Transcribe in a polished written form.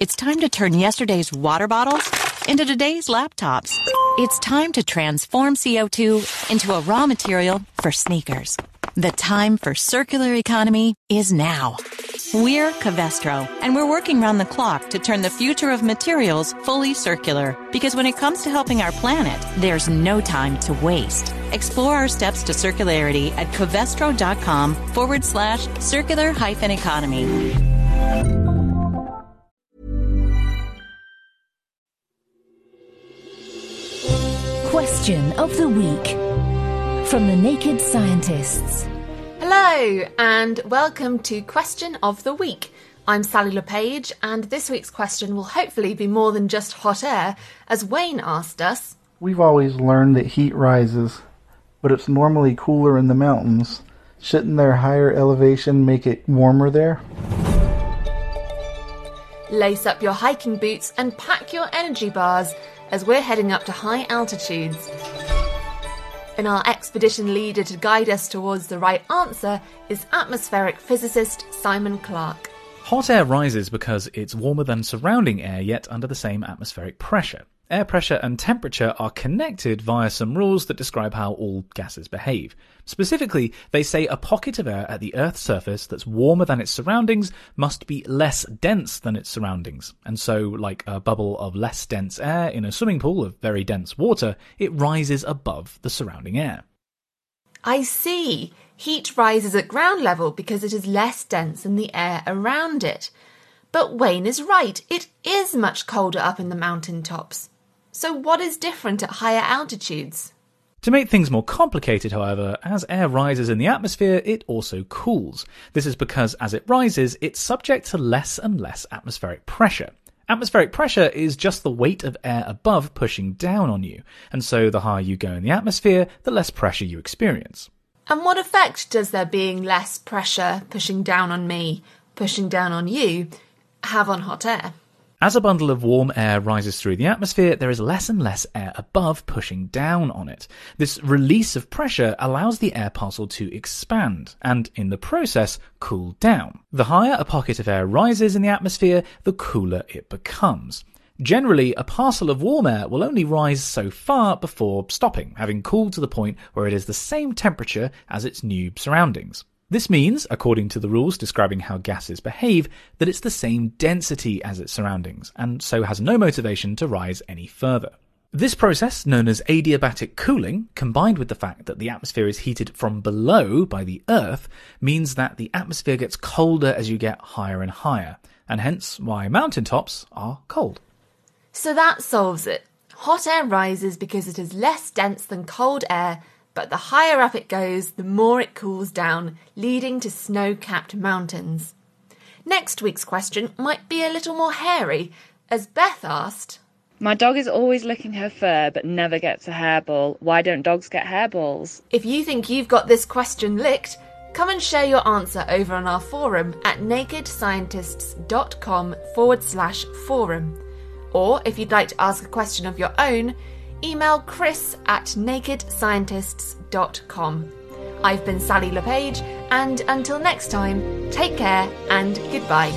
It's time to turn yesterday's water bottles into today's laptops. It's time to transform CO2 into a raw material for sneakers. The time for circular economy is now. We're Covestro, and we're working round the clock to turn the future of materials fully circular. Because when it comes to helping our planet, there's no time to waste. Explore our steps to circularity at covestro.com/circular-economy. Question of the week from the Naked Scientists. Hello and welcome to Question of the Week. I'm Sally Le Page, and this week's question will hopefully be more than just hot air, as Wayne asked us. We've always learned that heat rises, but it's normally cooler in the mountains. Shouldn't their higher elevation make it warmer there? Lace up your hiking boots and pack your energy bars, as we're heading up to high altitudes. And our expedition leader to guide us towards the right answer is atmospheric physicist Simon Clark. Hot air rises because it's warmer than surrounding air, yet under the same atmospheric pressure. Air pressure and temperature are connected via some rules that describe how all gases behave. Specifically, they say a pocket of air at the Earth's surface that's warmer than its surroundings must be less dense than its surroundings. And so, like a bubble of less dense air in a swimming pool of very dense water, it rises above the surrounding air. I see. Heat rises at ground level because it is less dense than the air around it. But Wayne is right. It is much colder up in the mountaintops. So what is different at higher altitudes? To make things more complicated, however, as air rises in the atmosphere, it also cools. This is because as it rises, it's subject to less and less atmospheric pressure. Atmospheric pressure is just the weight of air above pushing down on you, and so the higher you go in the atmosphere, the less pressure you experience. And what effect does there being less pressure pushing down on me, pushing down on you, have on hot air? As a bundle of warm air rises through the atmosphere, there is less and less air above pushing down on it. This release of pressure allows the air parcel to expand and, in the process, cool down. The higher a pocket of air rises in the atmosphere, the cooler it becomes. Generally, a parcel of warm air will only rise so far before stopping, having cooled to the point where it is the same temperature as its new surroundings. This means, according to the rules describing how gases behave, that it's the same density as its surroundings, and so has no motivation to rise any further. This process, known as adiabatic cooling, combined with the fact that the atmosphere is heated from below by the Earth, means that the atmosphere gets colder as you get higher and higher, and hence why mountaintops are cold. So that solves it. Hot air rises because it is less dense than cold air, but the higher up it goes, the more it cools down, leading to snow-capped mountains. Next week's question might be a little more hairy, as Beth asked, "My dog is always licking her fur but never gets a hairball. Why don't dogs get hairballs?" If you think you've got this question licked, come and share your answer over on our forum at nakedscientists.com/forum. Or if you'd like to ask a question of your own, email chris@nakedscientists.com. I've been Sally Le Page, and until next time, take care and goodbye.